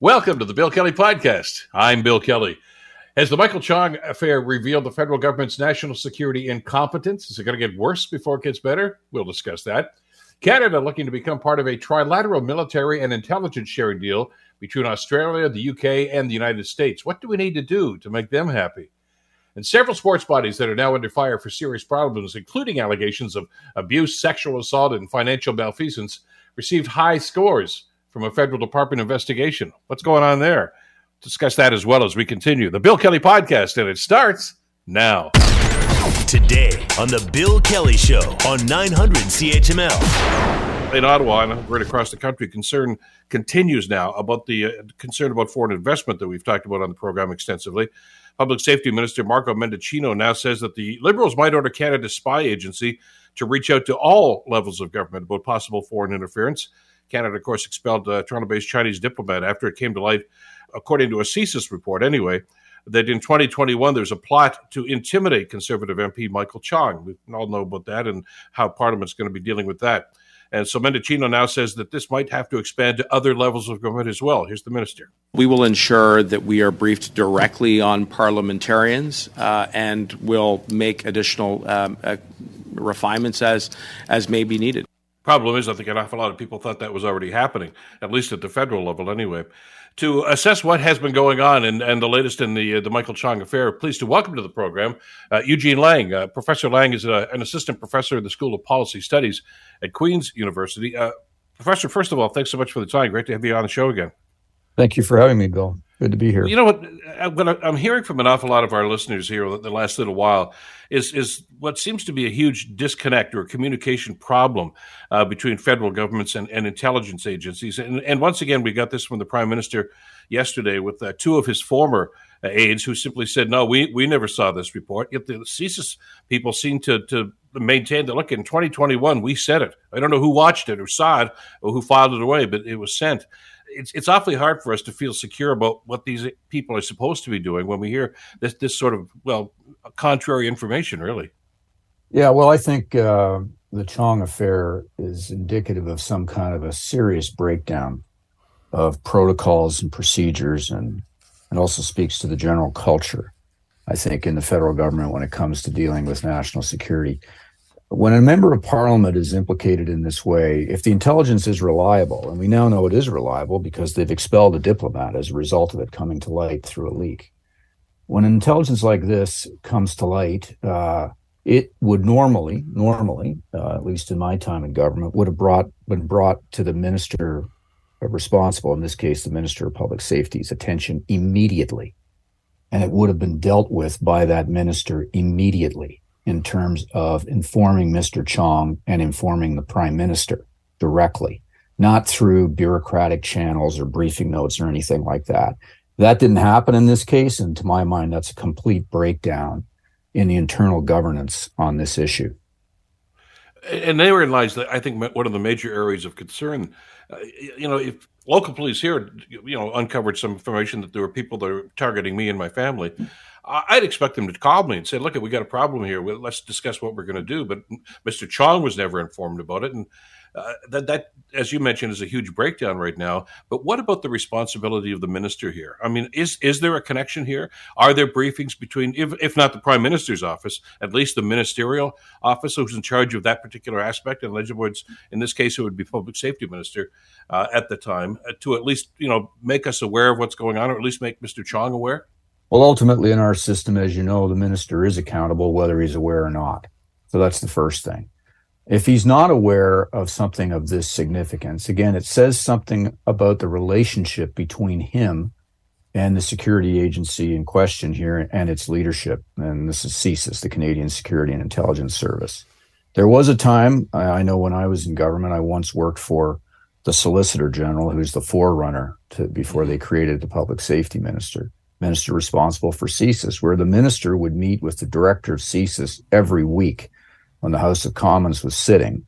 Welcome to the Bill Kelly Podcast. I'm Bill Kelly. Has the Michael Chong affair revealed the federal government's national security incompetence? Is it going to get worse before it gets better? We'll discuss that. Canada looking to become part of a trilateral military and intelligence sharing deal between Australia, the UK, and the United States. What do we need to do to make them happy? And several sports bodies that are now under fire for serious problems, including allegations of abuse, sexual assault, and financial malfeasance, received high scores from a federal department investigation. What's going on there? Discuss that as well as we continue. The Bill Kelly Podcast, and it starts now. Today on The Bill Kelly Show on 900 CHML. In Ottawa and right across the country, concern continues now about the concern about foreign investment that we've talked about on the program extensively. Public Safety Minister Marco Mendicino now says that the Liberals might order Canada's spy agency to reach out to all levels of government about possible foreign interference. Canada, of course, expelled a Toronto-based Chinese diplomat after it came to light, according to a CSIS report anyway, that in 2021 there's a plot to intimidate Conservative MP Michael Chong. We all know about that and how Parliament's going to be dealing with that. And so Mendicino now says that this might have to expand to other levels of government as well. Here's the minister. We will ensure that we are briefed directly on parliamentarians and will make additional refinements as may be needed. Problem is, I think an awful lot of people thought that was already happening, at least at the federal level anyway. To assess what has been going on and the latest in the Michael Chong affair, pleased to welcome to the program Eugene Lang. Professor Lang is an assistant professor in the School of Policy Studies at Queen's University. Professor, first of all, thanks so much for the time. Great to have you on the show again. Thank you for having me, Bill. Good to be here. You know what I'm hearing from an awful lot of our listeners here the last little while is what seems to be a huge disconnect or communication problem between federal governments and intelligence agencies. And once again, we got this from the Prime Minister yesterday with two of his former aides who simply said, no, we never saw this report. Yet the CSIS people seem to maintain that, look, in 2021, we said it. I don't know who watched it or saw it or who filed it away, but it was sent. It's awfully hard for us to feel secure about what these people are supposed to be doing when we hear this sort of, well, contrary information, really. Yeah, well, I think the Chong affair is indicative of some kind of a serious breakdown of protocols and procedures and also speaks to the general culture, I think, in the federal government when it comes to dealing with national security. When a member of parliament is implicated in this way, if the intelligence is reliable, and we now know it is reliable because they've expelled a diplomat as a result of it coming to light through a leak. When an intelligence like this comes to light, it would normally, at least in my time in government, would have been brought to the minister responsible, in this case, the Minister of Public Safety's attention immediately. And it would have been dealt with by that minister immediately, in terms of informing Mr. Chong and informing the Prime Minister directly, not through bureaucratic channels or briefing notes or anything like that. That didn't happen in this case, and to my mind, that's a complete breakdown in the internal governance on this issue. And therein lies, I think, one of the major areas of concern. If local police here, uncovered some information that there were people that were targeting me and my family, I'd expect them to call me and say, look, we got a problem here. Let's discuss what we're going to do. But Mr. Chong was never informed about it. And that, as you mentioned, is a huge breakdown right now. But what about the responsibility of the minister here? I mean, is there a connection here? Are there briefings between, if not the Prime Minister's office, at least the ministerial office who's in charge of that particular aspect? And Legiboard's, in this case, it would be Public Safety Minister at the time, to at least, make us aware of what's going on, or at least make Mr. Chong aware? Well, ultimately, in our system, as you know, the minister is accountable whether he's aware or not. So that's the first thing. If he's not aware of something of this significance, again, it says something about the relationship between him and the security agency in question here and its leadership. And this is CSIS, the Canadian Security and Intelligence Service. There was a time, I know when I was in government, I once worked for the Solicitor General, who's the forerunner before they created the Public Safety Minister responsible for CSIS, where the minister would meet with the director of CSIS every week when the House of Commons was sitting,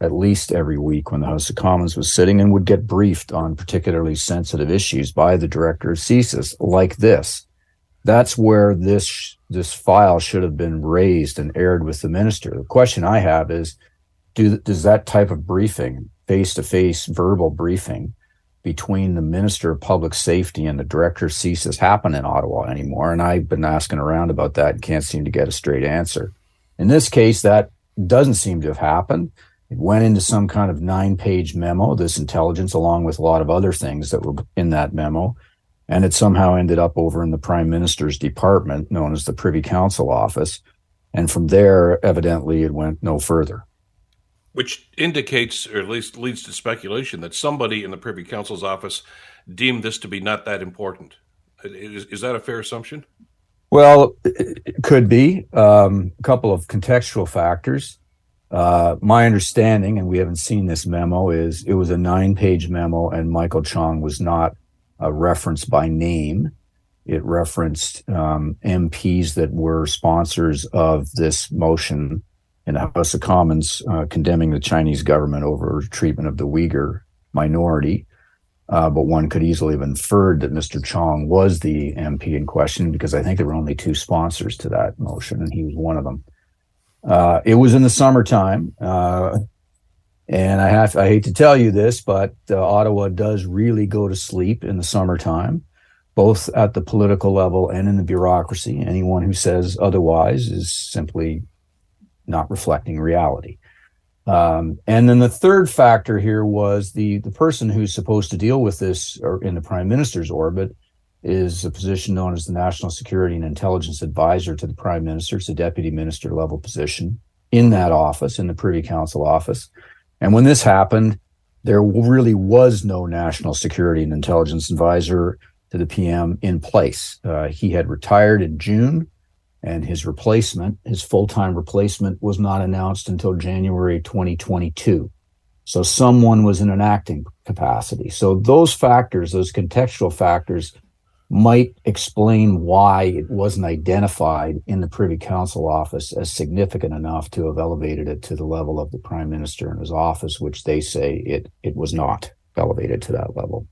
at least every week when the House of Commons was sitting, and would get briefed on particularly sensitive issues by the director of CSIS like this. That's where this file should have been raised and aired with the minister. The question I have is, does that type of briefing, face-to-face verbal briefing, between the Minister of Public Safety and the Director of CSIS happen in Ottawa anymore, and I've been asking around about that and can't seem to get a straight answer. In this case, that doesn't seem to have happened. It went into some kind of 9-page memo, this intelligence, along with a lot of other things that were in that memo, and it somehow ended up over in the Prime Minister's department, known as the Privy Council Office, and from there, evidently, it went no further. Which indicates, or at least leads to speculation, that somebody in the Privy Council's office deemed this to be not that important. Is that a fair assumption? Well, it could be. A couple of contextual factors. My understanding, and we haven't seen this memo, is it was a 9-page memo and Michael Chong was not referenced by name. It referenced MPs that were sponsors of this motion in the House of Commons, condemning the Chinese government over treatment of the Uyghur minority. But one could easily have inferred that Mr. Chong was the MP in question, because I think there were only 2 sponsors to that motion, and he was one of them. It was in the summertime, and I hate to tell you this, but Ottawa does really go to sleep in the summertime, both at the political level and in the bureaucracy. Anyone who says otherwise is simply not reflecting reality. And then the third factor here was the person who's supposed to deal with this, or in the Prime Minister's orbit, is a position known as the National Security and Intelligence Advisor to the Prime Minister. It's a deputy minister level position in that office, in the Privy Council office. And when this happened, there really was no National Security and Intelligence Advisor to the PM in place. He had retired in June. And his replacement, his full-time replacement, was not announced until January 2022. So someone was in an acting capacity. So those factors, those contextual factors, might explain why it wasn't identified in the Privy Council office as significant enough to have elevated it to the level of the Prime Minister and his office, which they say it was not elevated to that level.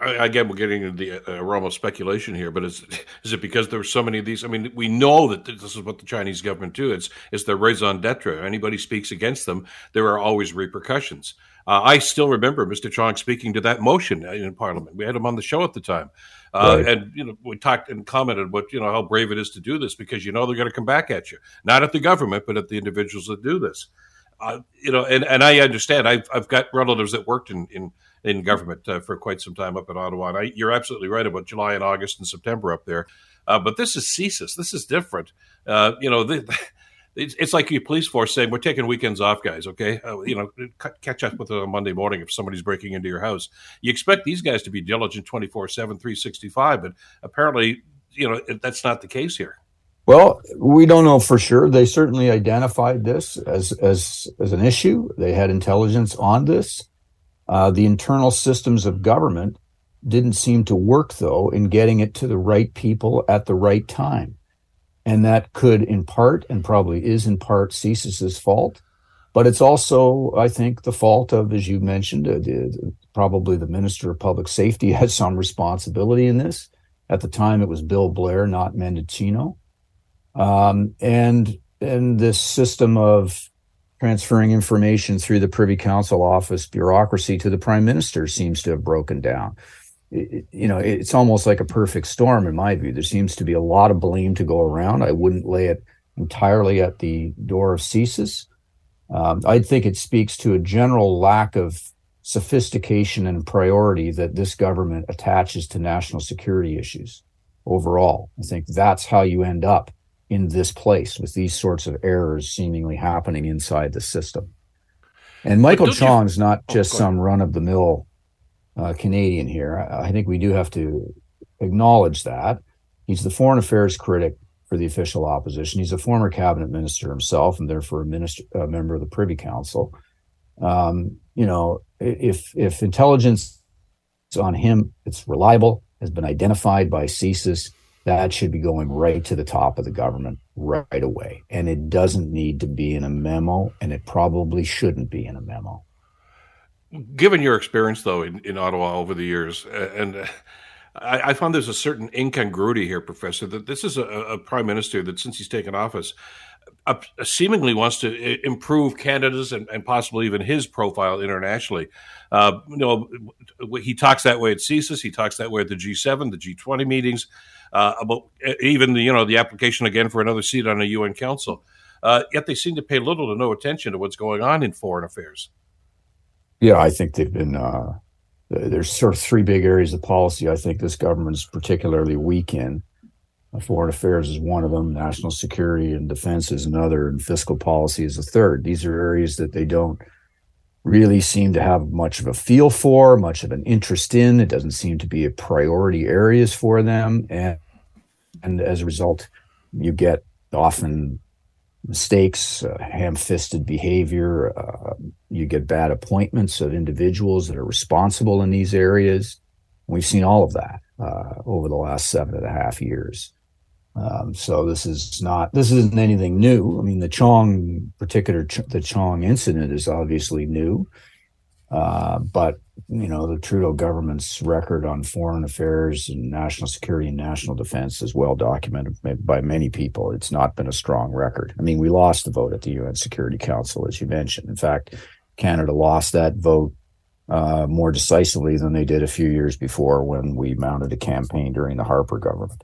Again, we're getting into the realm of speculation here, but is it because there were so many of these? I mean, we know that this is what the Chinese government do. It's their raison d'etre. If anybody speaks against them, there are always repercussions. I still remember Mr. Chong speaking to that motion in Parliament. We had him on the show at the time. Right. And we talked and commented about how brave it is to do this, because they're going to come back at you. Not at the government, but at the individuals that do this. And I understand. I've got relatives that worked in government for quite some time up in Ottawa. And you're absolutely right about July and August and September up there. But this is CSIS. This is different. It's like your police force saying, we're taking weekends off, guys, okay? Catch up with it on Monday morning if somebody's breaking into your house. You expect these guys to be diligent 24/7, 365, but apparently, that's not the case here. Well, we don't know for sure. They certainly identified this as an issue. They had intelligence on this. The internal systems of government didn't seem to work, though, in getting it to the right people at the right time. And that could, in part, and probably is in part, CSIS's fault. But it's also, I think, the fault of, as you mentioned, probably the Minister of Public Safety had some responsibility in this. At the time, it was Bill Blair, not Mendicino. And this system of transferring information through the Privy Council office bureaucracy to the Prime Minister seems to have broken down. It's almost like a perfect storm, in my view. There seems to be a lot of blame to go around. I wouldn't lay it entirely at the door of CSIS. I think it speaks to a general lack of sophistication and priority that this government attaches to national security issues overall. I think that's how you end up in this place, with these sorts of errors seemingly happening inside the system. And Michael Chong's not just some run-of-the-mill Canadian here. I think we do have to acknowledge that. He's the foreign affairs critic for the official opposition. He's a former cabinet minister himself, and therefore a member of the Privy Council. If intelligence on him, it's reliable, has been identified by CSIS, that should be going right to the top of the government right away. And it doesn't need to be in a memo, and it probably shouldn't be in a memo. Given your experience, though, in Ottawa over the years, and I found there's a certain incongruity here, Professor, that this is a prime minister that since he's taken office seemingly wants to improve Canada's and possibly even his profile internationally. He talks that way at CSIS. He talks that way at the G7, the G20 meetings, about even the application again for another seat on a UN council. Yet they seem to pay little to no attention to what's going on in foreign affairs. Yeah, I think they've been. There's sort of three big areas of policy I think this government is particularly weak in. Foreign affairs is one of them. National security and defense is another, and fiscal policy is a third. These are areas that they don't really seem to have much of a feel for, much of an interest in. It doesn't seem to be a priority areas for them, and as a result, you get often mistakes, ham-fisted behavior. You get bad appointments of individuals that are responsible in these areas. We've seen all of that over the last 7.5 years. So this isn't anything new. I mean, the Chong incident is obviously new, but the Trudeau government's record on foreign affairs and national security and national defense is well documented by many people. It's not been a strong record. I mean, we lost the vote at the UN Security Council, as you mentioned. In fact, Canada lost that vote more decisively than they did a few years before when we mounted a campaign during the Harper government.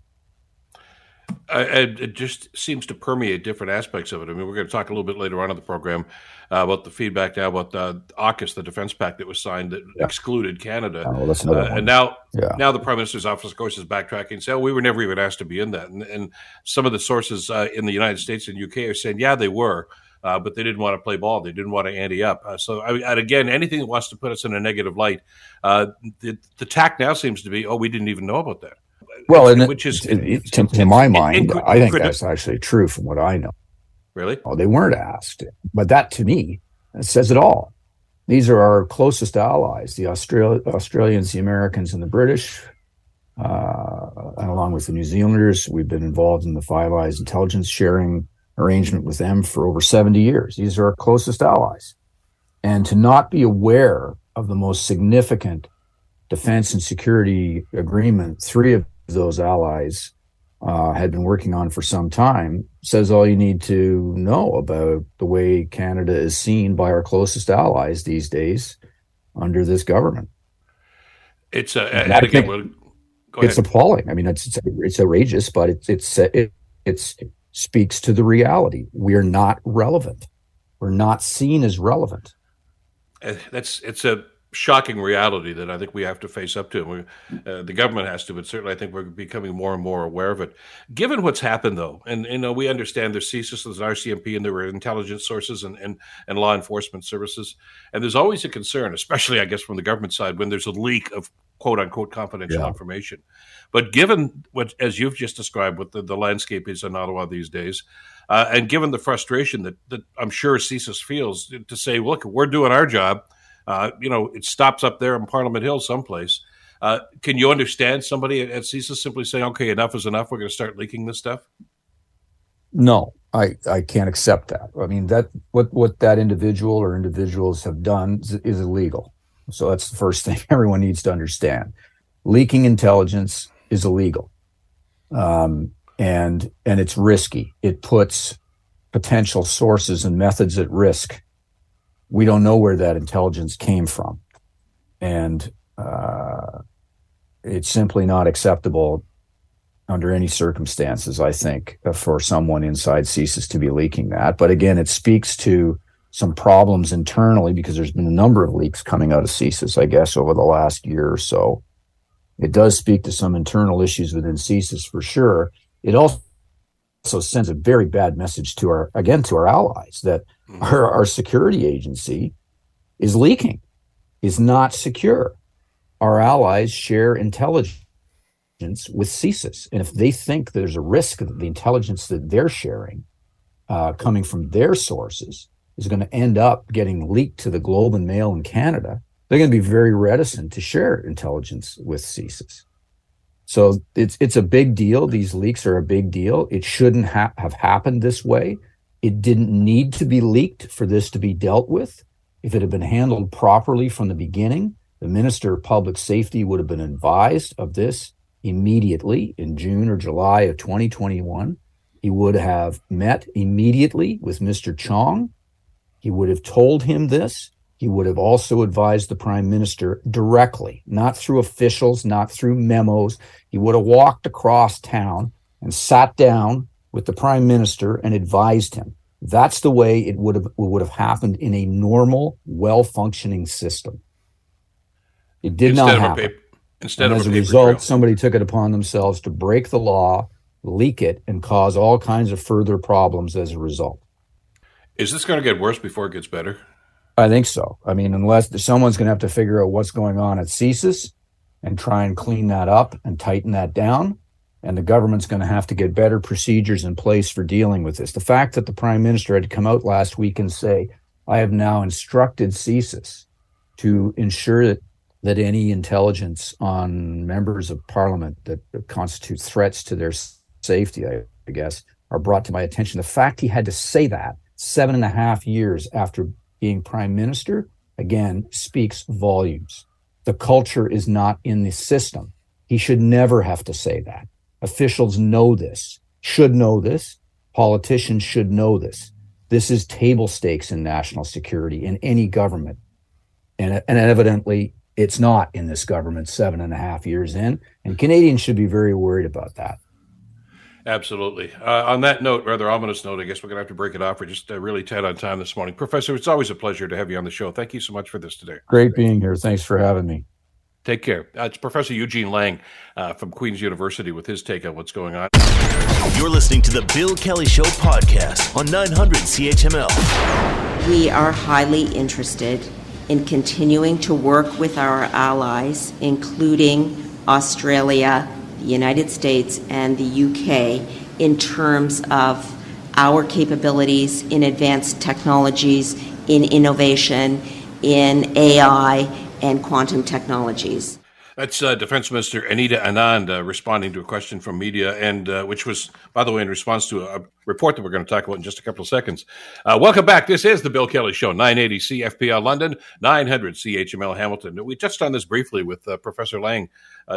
It just seems to permeate different aspects of it. I mean, we're going to talk a little bit later on in the program about the feedback now about AUKUS, the defense pact that was signed that excluded Canada. Oh, that's another one. And now the Prime Minister's office, of course, is backtracking and saying, we were never even asked to be in that. And some of the sources in the United States and UK are saying, yeah, they were, but they didn't want to play ball. They didn't want to ante up. So, anything that wants to put us in a negative light, the tack now seems to be, we didn't even know about that. Well, in my mind, I think that's actually true from what I know. Really? Oh, they weren't asked. But that, to me, says it all. These are our closest allies, the Australians, the Americans, and the British, and along with the New Zealanders. We've been involved in the Five Eyes intelligence sharing arrangement with them for over 70 years. These are our closest allies. And to not be aware of the most significant defense and security agreement, three of those allies had been working on for some time, says all you need to know about the way Canada is seen by our closest allies these days under this government. It's appalling. I mean, it's outrageous, but it speaks to the reality. We're not relevant. We're not seen as relevant. It's a shocking reality that I think we have to face up to. The government has to, but certainly I think we're becoming more and more aware of it. Given what's happened, though, and we understand there's CSIS, there's RCMP, and there were intelligence sources and law enforcement services, and there's always a concern, especially, I guess, from the government side, when there's a leak of quote-unquote confidential information. But given what, as you've just described, what the landscape is in Ottawa these days, and given the frustration that I'm sure CSIS feels to say, look, we're doing our job, it stops up there in Parliament Hill someplace. Can you understand somebody at CSIS simply saying, okay, enough is enough, we're going to start leaking this stuff? No, I can't accept that. I mean, that what that individual or individuals have done is illegal. So that's the first thing everyone needs to understand. Leaking intelligence is illegal. And it's risky. It puts potential sources and methods at risk. We don't know where that intelligence came from, and it's simply not acceptable under any circumstances, I think, for someone inside CSIS to be leaking that. But again, it speaks to some problems internally because there's been a number of leaks coming out of CSIS, I guess, over the last year or so. It does speak to some internal issues within CSIS for sure. It also sends a very bad message to our allies that our security agency is leaking, is not secure. Our allies share intelligence with CSIS. And if they think there's a risk that the intelligence that they're sharing coming from their sources is going to end up getting leaked to the Globe and Mail in Canada, they're going to be very reticent to share intelligence with CSIS. So it's a big deal. These leaks are a big deal. It shouldn't have happened this way. It didn't need to be leaked for this to be dealt with. If it had been handled properly from the beginning, the Minister of Public Safety would have been advised of this immediately in June or July of 2021. He would have met immediately with Mr. Chong. He would have told him this. He would have also advised the Prime Minister directly, not through officials, not through memos. He would have walked across town and sat down with the Prime Minister and advised him. That's the way it would have happened in a normal, well-functioning system. It did not happen. And as a result, somebody took it upon themselves to break the law, leak it, and cause all kinds of further problems as a result. Is this going to get worse before it gets better? I think so. I mean, unless someone's going to have to figure out what's going on at CSIS and try and clean that up and tighten that down. And the government's going to have to get better procedures in place for dealing with this. The fact that the Prime Minister had to come out last week and say, I have now instructed CSIS to ensure that any intelligence on members of parliament that constitute threats to their safety, I guess, are brought to my attention. The fact he had to say that 7.5 years after being Prime Minister, again, speaks volumes. The culture is not in the system. He should never have to say that. Officials know this, should know this. Politicians should know this. This is table stakes in national security in any government. And evidently, it's not in this government 7.5 years in, and Canadians should be very worried about that. Absolutely. On that note, rather ominous note, I guess we're going to have to break it off. We're just really tight on time this morning. Professor, it's always a pleasure to have you on the show. Thank you so much for this today. Great being here. Thanks for having me. Take care. It's Professor Eugene Lang from Queen's University with his take on what's going on. You're listening to the Bill Kelly Show podcast on 900 CHML. We are highly interested in continuing to work with our allies, including Australia, the United States, and the UK, in terms of our capabilities in advanced technologies, in innovation, in AI, and quantum technologies. That's Defense Minister Anita Anand responding to a question from media, and which was, by the way, in response to a report that we're going to talk about in just a couple of seconds. Welcome back. This is The Bill Kelly Show, 980 CFPL London, 900 CHML Hamilton. We touched on this briefly with Professor Lang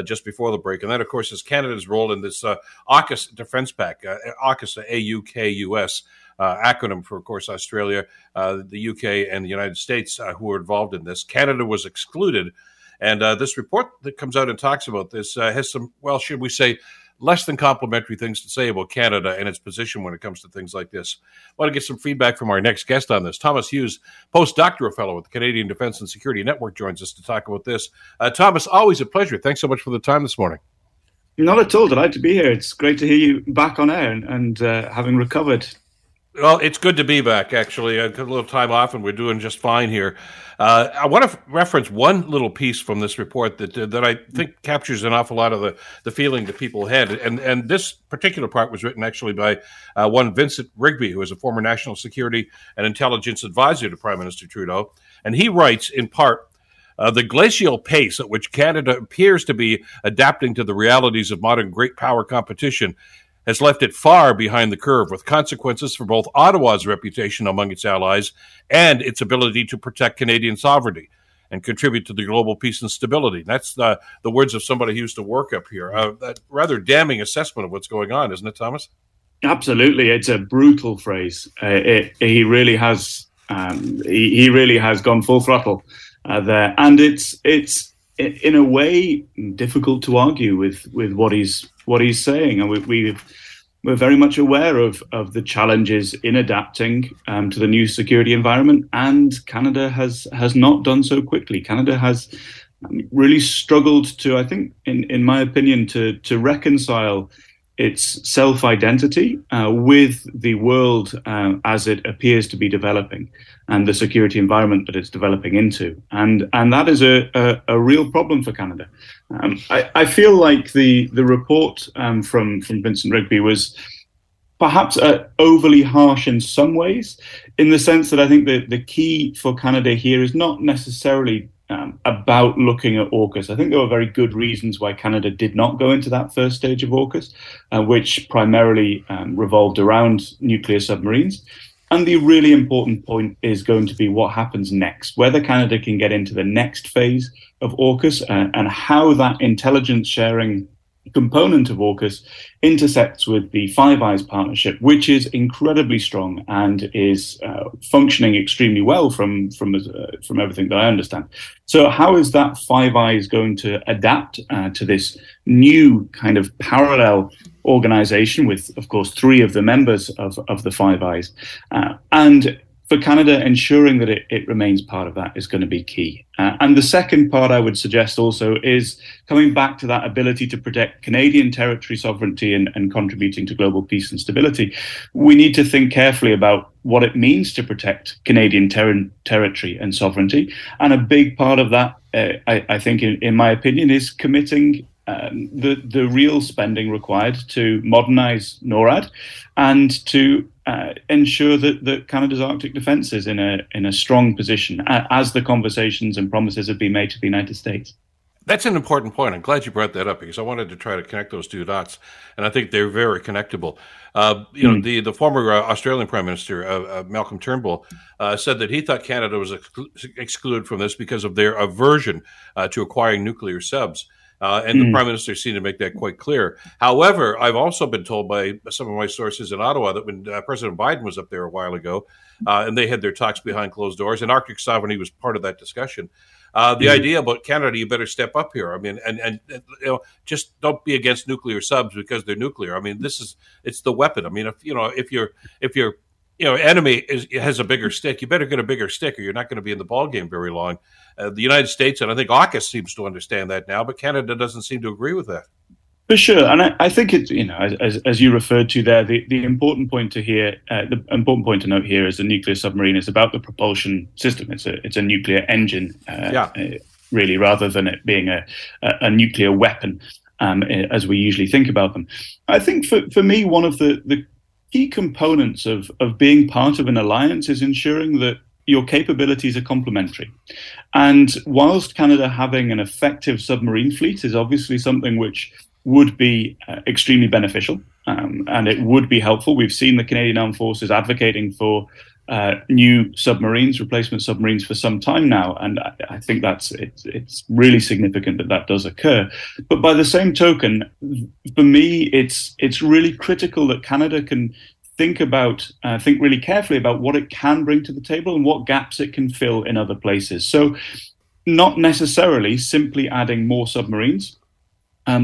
just before the break, and that, of course, is Canada's role in this AUKUS defense pact, AUKUS, A-U-K-U-S, acronym for, of course, Australia, the UK, and the United States who were involved in this. Canada was excluded. And this report that comes out and talks about this has some, well, should we say, less than complimentary things to say about Canada and its position when it comes to things like this. I want to get some feedback from our next guest on this. Thomas Hughes, postdoctoral fellow with the Canadian Defence and Security Network, joins us to talk about this. Thomas, always a pleasure. Thanks so much for the time this morning. Not at all. Delighted to be here. It's great to hear you back on air and having recovered. Well, it's good to be back, actually. I took a little time off, and we're doing just fine here. I want to reference one little piece from this report that I think captures an awful lot of the feeling that people had. And this particular part was written, actually, by one Vincent Rigby, who is a former National Security and Intelligence Advisor to Prime Minister Trudeau. And he writes, in part, the glacial pace at which Canada appears to be adapting to the realities of modern great power competition has left it far behind the curve, with consequences for both Ottawa's reputation among its allies and its ability to protect Canadian sovereignty and contribute to the global peace and stability. That's the words of somebody who used to work up here. A rather damning assessment of what's going on, isn't it, Thomas? Absolutely. It's a brutal phrase. He really has gone full throttle there. And it's in a way difficult to argue with what he's saying, and we're very much aware of the challenges in adapting to the new security environment, and Canada has not done so quickly. Canada has really struggled to, I think, in my opinion, to reconcile its self-identity with the world as it appears to be developing and the security environment that it's developing into. And that is a real problem for Canada. I feel like the report from Vincent Rigby was perhaps overly harsh in some ways, in the sense that I think the key for Canada here is not necessarily about looking at AUKUS. I think there were very good reasons why Canada did not go into that first stage of AUKUS, which primarily revolved around nuclear submarines. And the really important point is going to be what happens next, whether Canada can get into the next phase of AUKUS and how that intelligence sharing component of AUKUS intersects with the Five Eyes partnership, which is incredibly strong and is functioning extremely well from everything that I understand. So how is that Five Eyes going to adapt to this new kind of parallel organization with, of course, three of the members of the Five Eyes? And for Canada, ensuring that it remains part of that is going to be key. And the second part I would suggest also is coming back to that ability to protect Canadian territory sovereignty and contributing to global peace and stability. We need to think carefully about what it means to protect Canadian territory and sovereignty. And a big part of that, I think, in my opinion, is committing the real spending required to modernize NORAD and to ensure that Canada's Arctic defence is in a strong position as the conversations and promises have been made to the United States. That's an important point. I'm glad you brought that up because I wanted to try to connect those two dots, and I think they're very connectable. You know, the former Australian Prime Minister, Malcolm Turnbull, said that he thought Canada was excluded from this because of their aversion to acquiring nuclear subs. And the Prime Minister seemed to make that quite clear. However, I've also been told by some of my sources in Ottawa that when President Biden was up there a while ago, and they had their talks behind closed doors, and Arctic sovereignty was part of that discussion. The idea about Canada, you better step up here. I mean, and you know, just don't be against nuclear subs because they're nuclear. I mean, it's the weapon. I mean, if your enemy has a bigger stick, you better get a bigger stick, or you're not going to be in the ballgame very long. The United States, and I think AUKUS seems to understand that now, but Canada doesn't seem to agree with that. For sure. And I think it's, you know, as you referred to there, the important point to hear, the important point to note here is the nuclear submarine is about the propulsion system. It's a nuclear engine, really, rather than it being a nuclear weapon, as we usually think about them. I think for me, one of the key components of being part of an alliance is ensuring that your capabilities are complementary. And whilst Canada having an effective submarine fleet is obviously something which would be extremely beneficial, and it would be helpful. We've seen the Canadian Armed Forces advocating for new submarines, replacement submarines for some time now, and I think it's really significant that does occur. But by the same token, for me, it's really critical that Canada can think really carefully about what it can bring to the table and what gaps it can fill in other places. So not necessarily simply adding more submarines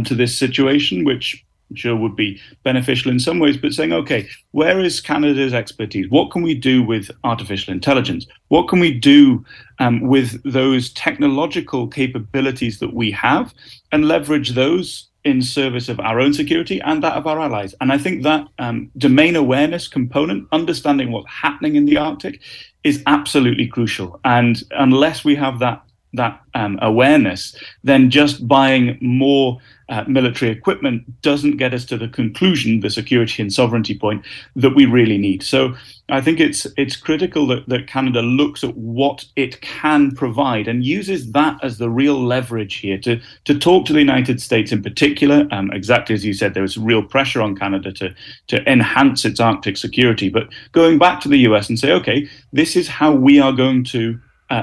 to this situation, which I'm sure would be beneficial in some ways, but saying, okay, where is Canada's expertise? What can we do with artificial intelligence? What can we do with those technological capabilities that we have and leverage those in service of our own security and that of our allies? And I think that domain awareness component, understanding what's happening in the Arctic, is absolutely crucial. And unless we have that awareness, then just buying more military equipment doesn't get us to the conclusion, the security and sovereignty point, that we really need. So I think it's critical that Canada looks at what it can provide and uses that as the real leverage here to talk to the United States in particular. Exactly as you said, there was real pressure on Canada to enhance its Arctic security. But going back to the US and say, okay, this is how we are going to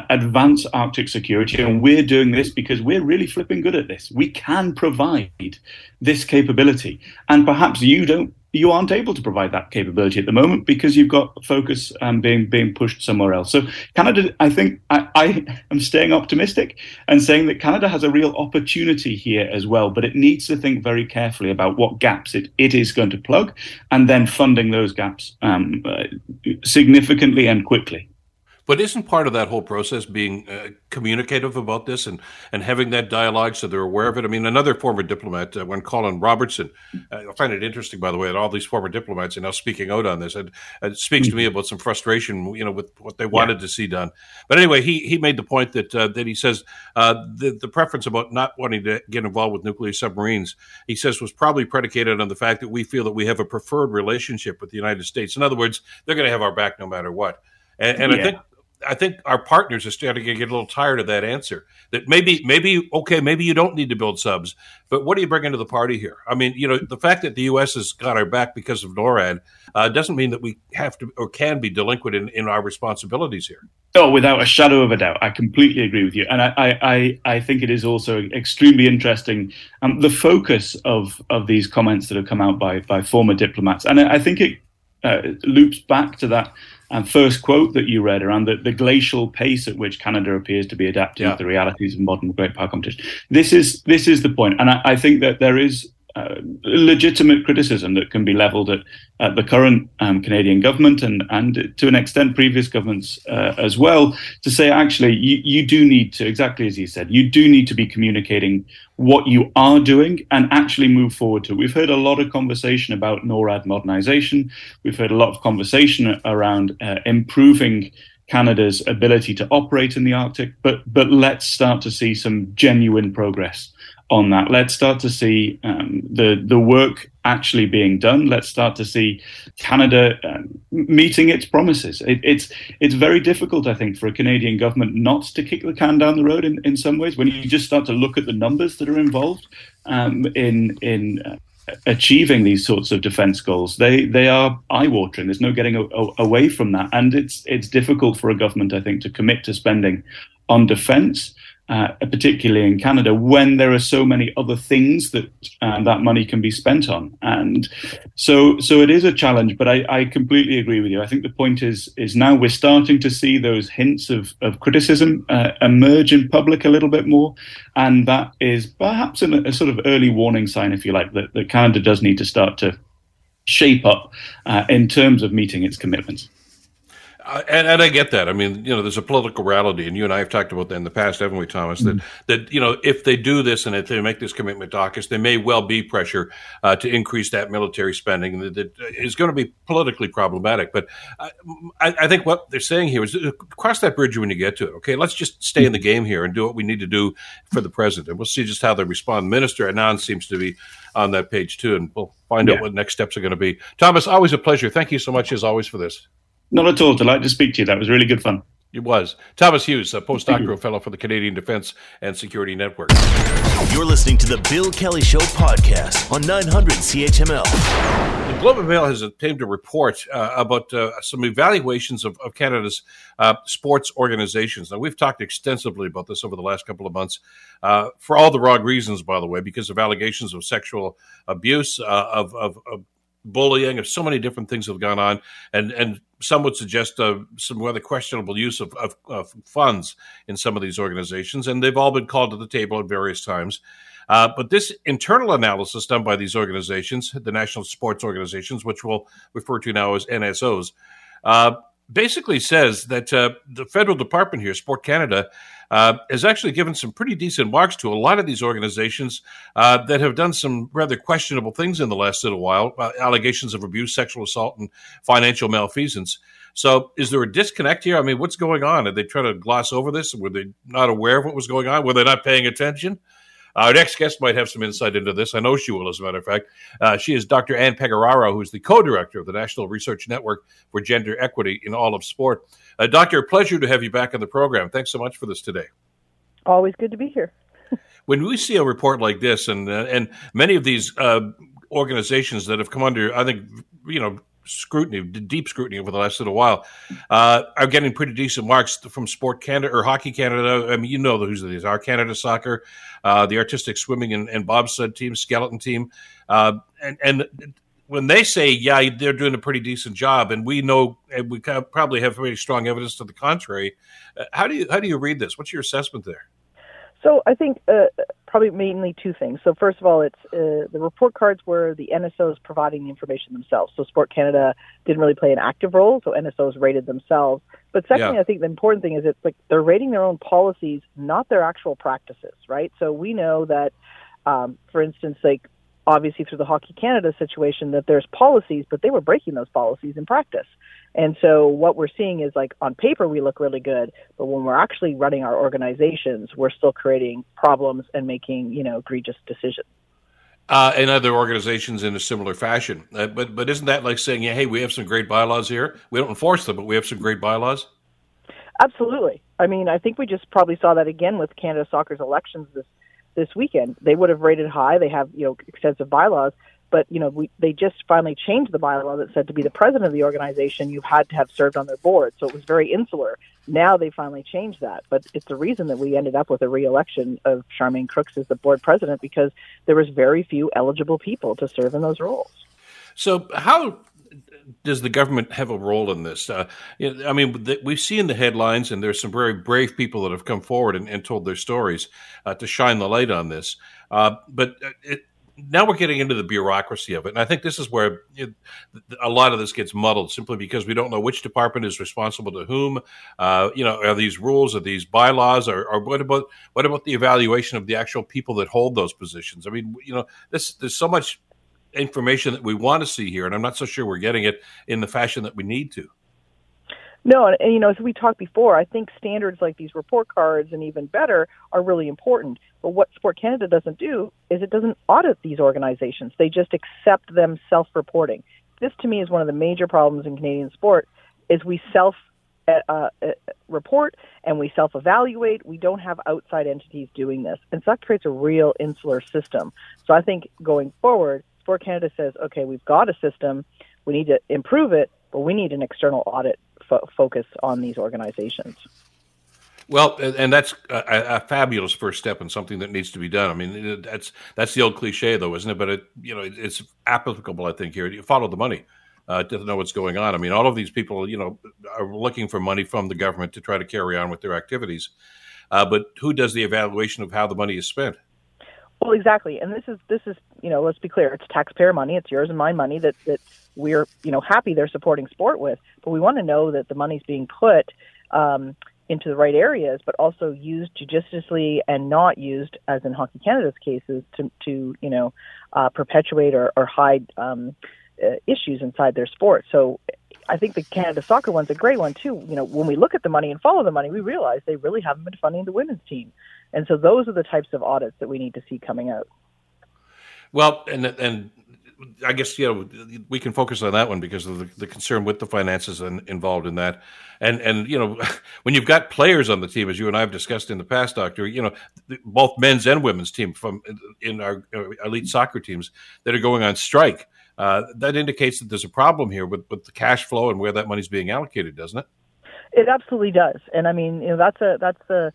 advance Arctic security, and we're doing this because we're really flipping good at this. We can provide this capability, and perhaps you aren't able to provide that capability at the moment because you've got focus being pushed somewhere else. So Canada, I think I am staying optimistic and saying that Canada has a real opportunity here as well, but it needs to think very carefully about what gaps it is going to plug, and then funding those gaps significantly and quickly. But isn't part of that whole process being communicative about this and having that dialogue so they're aware of it? I mean, another former diplomat, when Colin Robertson, I find it interesting, by the way, that all these former diplomats are now speaking out on this. It speaks to me about some frustration, you know, with what they wanted to see done. But anyway, he made the point that he says the preference about not wanting to get involved with nuclear submarines, he says, was probably predicated on the fact that we feel that we have a preferred relationship with the United States. In other words, they're going to have our back no matter what. And I think I think our partners are starting to get a little tired of that answer. That maybe you don't need to build subs, but what are you bringing to the party here? I mean, you know, the fact that the U.S. has got our back because of NORAD doesn't mean that we have to or can be delinquent in our responsibilities here. Oh, without a shadow of a doubt. I completely agree with you. And I think it is also extremely interesting, the focus of these comments that have come out by former diplomats. And I think it loops back to that first quote that you read around the glacial pace at which Canada appears to be adapting to the realities of modern great power competition. This is the point. And I think that there is legitimate criticism that can be levelled at the current Canadian government and to an extent previous governments as well, to say actually you do need to, exactly as you said, you do need to be communicating what you are doing and actually move forward to. We've heard a lot of conversation about NORAD modernisation. We've heard a lot of conversation around improving Canada's ability to operate in the Arctic, but let's start to see some genuine progress on that. Let's start to see the work actually being done. Let's start to see Canada meeting its promises. It's very difficult, I think, for a Canadian government not to kick the can down the road in some ways. When you just start to look at the numbers that are involved in achieving these sorts of defence goals, they are eye-watering. There's no getting away from that, and it's difficult for a government, I think, to commit to spending on defence. Particularly in Canada, when there are so many other things that that money can be spent on. And so it is a challenge, but I completely agree with you. I think the point is now we're starting to see those hints of criticism emerge in public a little bit more, and that is perhaps a sort of early warning sign, if you like, that Canada does need to start to shape up in terms of meeting its commitments. And I get that. I mean, you know, there's a political reality, and you and I have talked about that in the past, haven't we, Thomas? Mm-hmm. That you know, if they do this and if they make this commitment to AUKUS, there may well be pressure to increase that military spending, and that is going to be politically problematic. But I think what they're saying here is cross that bridge when you get to it. Okay, let's just stay in the game here and do what we need to do for the president. And we'll see just how they respond. Minister Anand seems to be on that page too, and we'll find out what next steps are going to be. Thomas, always a pleasure. Thank you so much, as always, for this. Not at all. Delighted to speak to you. That was really good fun. It was. Thomas Hughes, a postdoctoral fellow for the Canadian Defence and Security Network. You're listening to the Bill Kelly Show podcast on 900 CHML. The Globe and Mail has obtained a report about some evaluations of Canada's sports organizations. Now, we've talked extensively about this over the last couple of months for all the wrong reasons, by the way, because of allegations of sexual abuse, of bullying, of so many different things that have gone on, and some would suggest some rather questionable use of funds in some of these organizations, and they've all been called to the table at various times. But this internal analysis done by these organizations, the National Sports Organizations, which we'll refer to now as NSOs, basically says that the federal department here, Sport Canada, has actually given some pretty decent marks to a lot of these organizations that have done some rather questionable things in the last little while, allegations of abuse, sexual assault, and financial malfeasance. So is there a disconnect here? I mean, what's going on? Are they trying to gloss over this? Were they not aware of what was going on? Were they not paying attention? Our next guest might have some insight into this. I know she will, as a matter of fact. She is Dr. Ann Pegoraro, who is the co-director of the National Research Network for Gender Equity in all of sport. Doctor, pleasure to have you back on the program. Thanks so much for this today. Always good to be here. When we see a report like this, and many of these organizations that have come under, I think, you know, scrutiny, deep scrutiny over the last little while, are getting pretty decent marks from Sport Canada or Hockey Canada. I mean, you know who's these are: Canada Soccer, the artistic swimming and bobsled team, skeleton team, and when they say, yeah, they're doing a pretty decent job, and we know, and we probably have very strong evidence to the contrary. How do you read this? What's your assessment there? So I think probably mainly two things. So first of all, it's the report cards where the NSOs providing the information themselves. So Sport Canada didn't really play an active role, so NSOs rated themselves. But secondly, I think the important thing is it's like they're rating their own policies, not their actual practices, right? So we know that, for instance, like obviously through the Hockey Canada situation, that there's policies, but they were breaking those policies in practice. And so what we're seeing is like on paper, we look really good, but when we're actually running our organizations, we're still creating problems and making, you know, egregious decisions. And other organizations in a similar fashion. But isn't that like saying, yeah, hey, we have some great bylaws here. We don't enforce them, but we have some great bylaws. Absolutely. I mean, I think we just probably saw that again with Canada Soccer's elections this weekend. They would have rated high. They have, you know, extensive bylaws. But, you know, they just finally changed the bylaw that said to be the president of the organization, you had to have served on their board. So it was very insular. Now they finally changed that. But it's the reason that we ended up with a re-election of Charmaine Crooks as the board president, because there was very few eligible people to serve in those roles. So how does the government have a role in this? I mean, we've seen the headlines, and there's some very brave people that have come forward and told their stories to shine the light on this. Now we're getting into the bureaucracy of it. And I think this is where a lot of this gets muddled, simply because we don't know which department is responsible to whom. Are these rules, are these bylaws, or what about the evaluation of the actual people that hold those positions? I mean, you know, there's so much information that we want to see here, and I'm not so sure we're getting it in the fashion that we need to. No, and you know, as we talked before, I think standards like these report cards and even better are really important. But what Sport Canada doesn't do is it doesn't audit these organizations. They just accept them self-reporting. This, to me, is one of the major problems in Canadian sport, is we self-report and we self-evaluate. We don't have outside entities doing this. And so that creates a real insular system. So I think going forward, Sport Canada says, okay, we've got a system. We need to improve it, but we need an external audit focus on these organizations. Well, and that's a fabulous first step and something that needs to be done. I mean, that's the old cliche, though, isn't it? But it's applicable, I think, here. You follow the money to know what's going on. I mean, all of these people, you know, are looking for money from the government to try to carry on with their activities. But who does the evaluation of how the money is spent? Well, exactly. And this is, you know, let's be clear. It's taxpayer money. It's yours and my money that we're, you know, happy they're supporting sport with. But we want to know that the money's being put into the right areas, but also used judiciously and not used, as in Hockey Canada's cases, to perpetuate or hide issues inside their sport. So I think the Canada Soccer one's a great one too. You know, when we look at the money and follow the money, we realize they really haven't been funding the women's team. And so those are the types of audits that we need to see coming out. Well, and I guess, you know, we can focus on that one because of the concern with the finances involved in that. And, you know, when you've got players on the team, as you and I have discussed in the past, Doctor, you know, both men's and women's team from in our elite soccer teams that are going on strike, that indicates that there's a problem here with the cash flow and where that money's being allocated, doesn't it? It absolutely does. And I mean, you know, that's a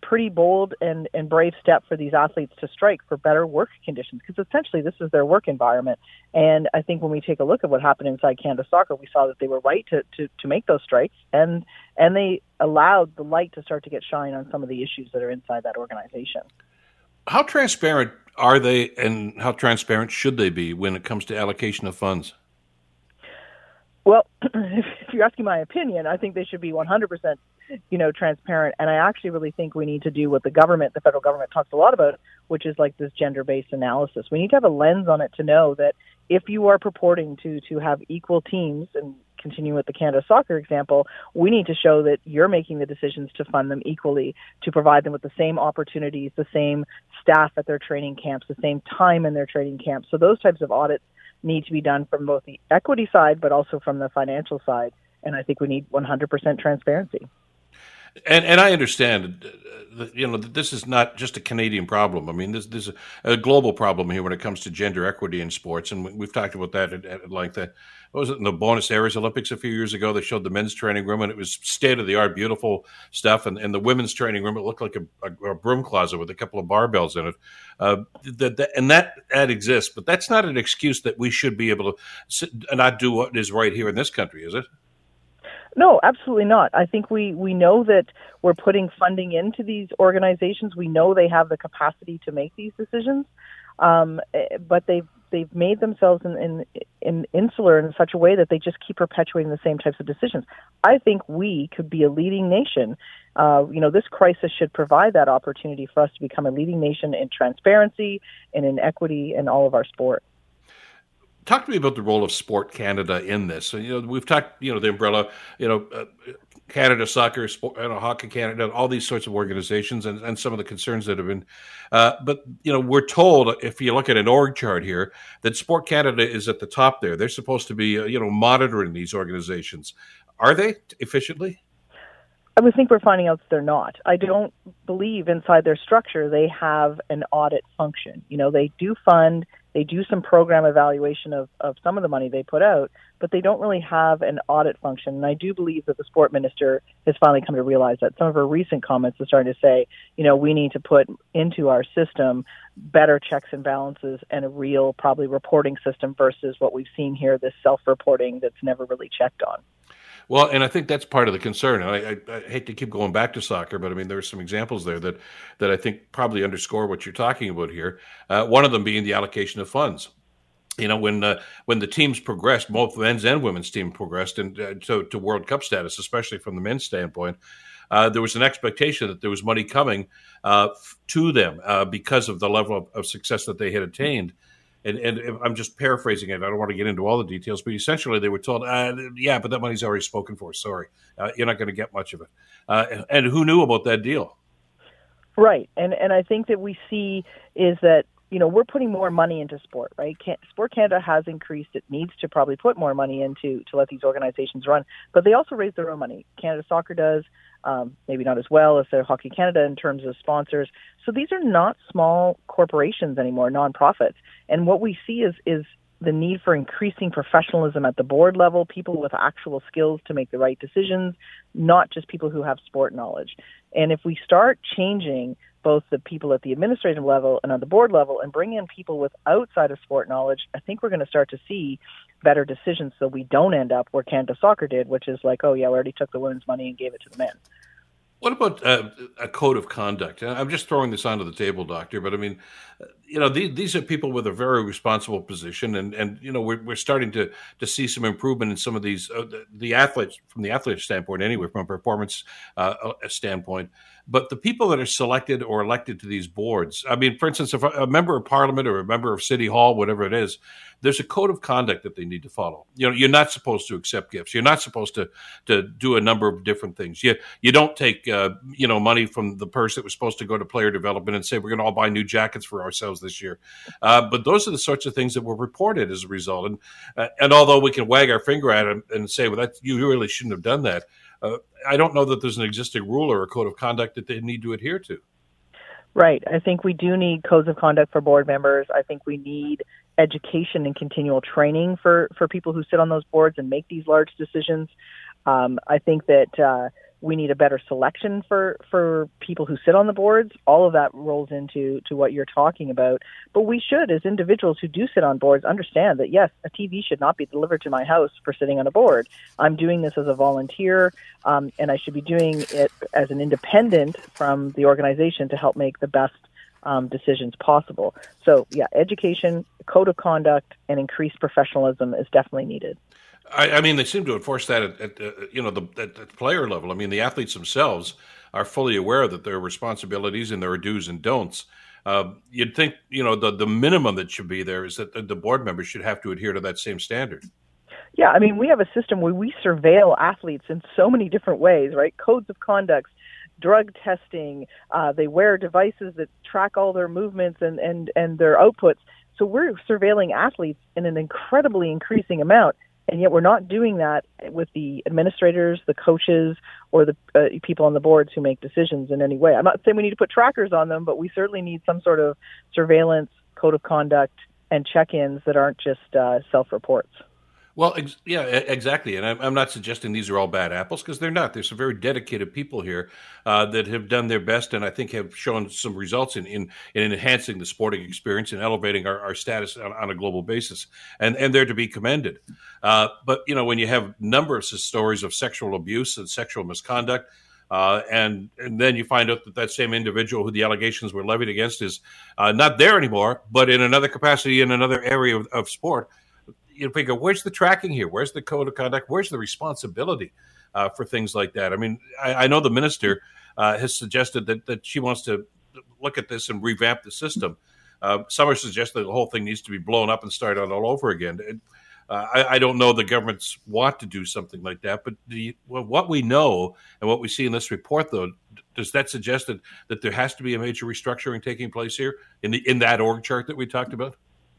pretty bold and brave step for these athletes to strike for better work conditions, because essentially this is their work environment. And I think when we take a look at what happened inside Canada Soccer, we saw that they were right to make those strikes, and they allowed the light to start to get shine on some of the issues that are inside that organization. How transparent are they, and how transparent should they be when it comes to allocation of funds? Well, if you're asking my opinion, I think they should be 100%, you know, transparent. And I actually really think we need to do what the federal government talks a lot about, which is like this gender-based analysis. We need to have a lens on it to know that if you are purporting to have equal teams, and continue with the Canada Soccer example, we need to show that you're making the decisions to fund them equally, to provide them with the same opportunities, the same staff at their training camps, the same time in their training camps. So those types of audits need to be done from both the equity side, but also from the financial side. And I think we need 100% transparency. And I understand, you know, that this is not just a Canadian problem. I mean, this is a global problem here when it comes to gender equity in sports. And we've talked about that at length. What was it, in the Buenos Aires Olympics a few years ago? They showed the men's training room, and it was state-of-the-art, beautiful stuff. And the women's training room, it looked like a broom closet with a couple of barbells in it. That exists. But that's not an excuse that we should be able to sit and not do what is right here in this country, is it? No, absolutely not. I think we know that we're putting funding into these organizations. We know they have the capacity to make these decisions, but they've made themselves in insular in such a way that they just keep perpetuating the same types of decisions. I think we could be a leading nation. You know, this crisis should provide that opportunity for us to become a leading nation in transparency and in equity in all of our sport. Talk to me about the role of Sport Canada in this. So, you know, we've talked, you know, the umbrella, you know, Canada Soccer, Sport, you know, Hockey Canada, all these sorts of organizations and some of the concerns that have been. But, you know, we're told, if you look at an org chart here, that Sport Canada is at the top there. They're supposed to be, you know, monitoring these organizations. Are they efficiently? I would think we're finding out that they're not. I don't believe inside their structure they have an audit function. You know, they do fund, they do some program evaluation of some of the money they put out, but they don't really have an audit function. And I do believe that the sport minister has finally come to realize that. Some of her recent comments are starting to say, you know, we need to put into our system better checks and balances and a real probably reporting system versus what we've seen here, this self-reporting that's never really checked on. Well, and I think that's part of the concern. I hate to keep going back to soccer, but I mean, there are some examples there that I think probably underscore what you're talking about here. One of them being the allocation of funds. You know, when the teams progressed, both men's and women's team progressed and to World Cup status, especially from the men's standpoint, there was an expectation that there was money coming to them because of the level of success that they had attained. And I'm just paraphrasing it. I don't want to get into all the details, but essentially they were told, yeah, but that money's already spoken for. Sorry. You're not going to get much of it. And who knew about that deal? Right. And I think that we see is that, you know, we're putting more money into sport, right? Sport Canada has increased. It needs to probably put more money into to let these organizations run. But they also raise their own money. Canada Soccer does. Maybe not as well as their Hockey Canada in terms of sponsors. So these are not small corporations anymore, nonprofits. And what we see is the need for increasing professionalism at the board level, people with actual skills to make the right decisions, not just people who have sport knowledge. And if we start changing both the people at the administrative level and on the board level and bring in people with outside of sport knowledge, I think we're going to start to see better decisions so we don't end up where Canada Soccer did, which is like, oh, yeah, we already took the women's money and gave it to the men. What about a code of conduct? I'm just throwing this onto the table, Doctor, but I mean, you know, these are people with a very responsible position, and you know, we're starting to see some improvement in some of these, the athletes, from the athlete standpoint anyway, from a performance standpoint. But the people that are selected or elected to these boards, I mean, for instance, if a member of parliament or a member of city hall, whatever it is, there's a code of conduct that they need to follow. You know, you're not supposed to accept gifts. You're not supposed to do a number of different things. You don't take, you know, money from the purse that was supposed to go to player development and say, we're going to all buy new jackets for ourselves this year. But those are the sorts of things that were reported as a result. And although we can wag our finger at them and say, well, that you really shouldn't have done that. I don't know that there's an existing rule or a code of conduct that they need to adhere to. Right. I think we do need codes of conduct for board members. I think we need education and continual training for people who sit on those boards and make these large decisions. I think that we need a better selection for people who sit on the boards. All of that rolls into what you're talking about. But we should, as individuals who do sit on boards, understand that, yes, a TV should not be delivered to my house for sitting on a board. I'm doing this as a volunteer, and I should be doing it as an independent from the organization to help make the best decisions possible. So, yeah, education, code of conduct, and increased professionalism is definitely needed. I mean, they seem to enforce that at the player level. I mean, the athletes themselves are fully aware that there are responsibilities and there are do's and don'ts. You'd think, you know, the minimum that should be there is that the board members should have to adhere to that same standard. Yeah, I mean, we have a system where we surveil athletes in so many different ways, right? Codes of conduct, drug testing, they wear devices that track all their movements and their outputs. So we're surveilling athletes in an incredibly increasing amount. And yet we're not doing that with the administrators, the coaches, or the people on the boards who make decisions in any way. I'm not saying we need to put trackers on them, but we certainly need some sort of surveillance, code of conduct, and check-ins that aren't just self-reports. Well, yeah, exactly. And I'm not suggesting these are all bad apples, because they're not. There's some very dedicated people here that have done their best and I think have shown some results in enhancing the sporting experience and elevating our status on a global basis. And they're to be commended. But, you know, when you have numbers of stories of sexual abuse and sexual misconduct, and then you find out that same individual who the allegations were levied against is not there anymore, but in another capacity, in another area of sport, you know, we go, where's the tracking here? Where's the code of conduct? Where's the responsibility for things like that? I mean, I know the minister has suggested that she wants to look at this and revamp the system. Some are suggesting that the whole thing needs to be blown up and started all over again. And, I don't know the governments want to do something like that, but what we know and what we see in this report, though, does that suggest that there has to be a major restructuring taking place here in that org chart that we talked about?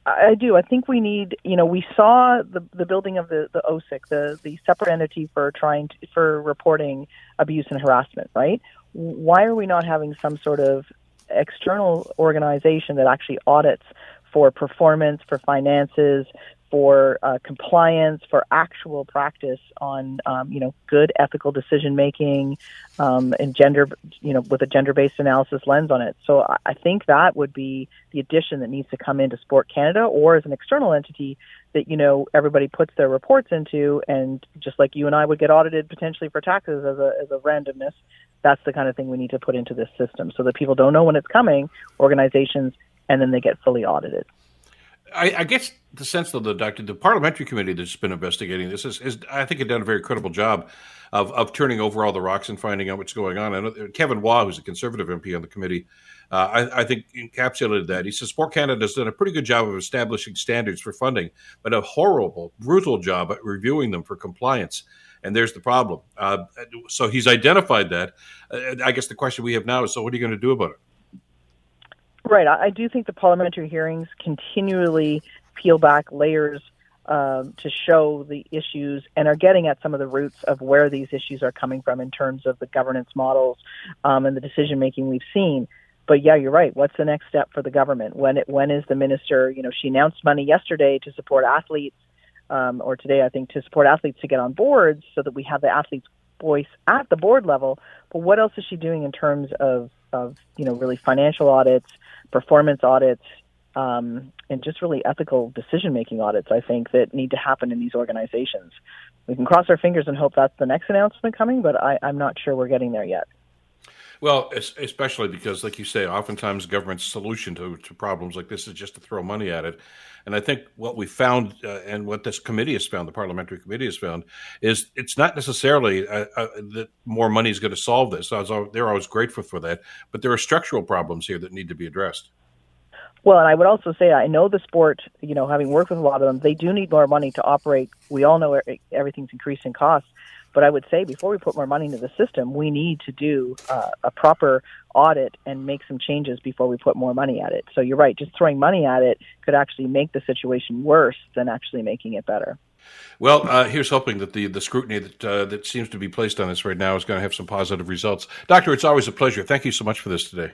I do. I think we need, you know, we saw the building of the OSIC, the separate entity for reporting abuse and harassment, right? Why are we not having some sort of external organization that actually audits for performance, for finances, for compliance, for actual practice on, you know, good ethical decision making and gender, you know, with a gender-based analysis lens on it. So I think that would be the addition that needs to come into Sport Canada, or as an external entity that, you know, everybody puts their reports into, and just like you and I would get audited potentially for taxes as a randomness. That's the kind of thing we need to put into this system so that people don't know when it's coming, organizations, and then they get fully audited. I guess the sense, though, the parliamentary committee that's been investigating this is I think, had done a very credible job of turning over all the rocks and finding out what's going on. And Kevin Waugh, who's a Conservative MP on the committee, I think encapsulated that. He says Sport Canada has done a pretty good job of establishing standards for funding, but a horrible, brutal job at reviewing them for compliance. And there's the problem. So he's identified that. I guess the question we have now is, so what are you going to do about it? Right. I do think the parliamentary hearings continually peel back layers to show the issues and are getting at some of the roots of where these issues are coming from in terms of the governance models and the decision making we've seen. But yeah, you're right. What's the next step for the government? When is the minister, you know, she announced money yesterday to support athletes or today, I think, to support athletes to get on boards so that we have the athletes' voice at the board level. But what else is she doing in terms of you know, really financial audits, performance audits, and just really ethical decision-making audits, I think, that need to happen in these organizations. We can cross our fingers and hope that's the next announcement coming, but I'm not sure we're getting there yet. Well, especially because, like you say, oftentimes government's solution to problems like this is just to throw money at it. And I think what we found and what this committee has found, the parliamentary committee has found, is it's not necessarily that more money is going to solve this. They're always grateful for that. But there are structural problems here that need to be addressed. Well, and I would also say, I know the sport, you know, having worked with a lot of them, they do need more money to operate. We all know everything's increasing costs. But I would say before we put more money into the system, we need to do a proper audit and make some changes before we put more money at it. So you're right, just throwing money at it could actually make the situation worse than actually making it better. Well, here's hoping that the scrutiny that seems to be placed on this right now is going to have some positive results. Doctor, it's always a pleasure. Thank you so much for this today.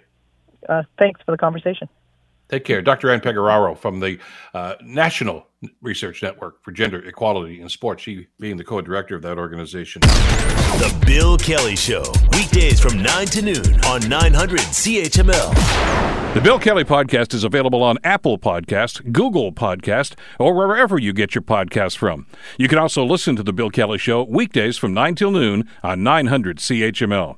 Thanks for the conversation. Take care. Dr. Ann Pegoraro from the National Research Network for Gender Equality in Sport, she being the co-director of that organization. The Bill Kelly Show, weekdays from 9 to noon on 900 CHML. The Bill Kelly Podcast is available on Apple Podcasts, Google Podcasts, or wherever you get your podcasts from. You can also listen to The Bill Kelly Show weekdays from 9 till noon on 900 CHML.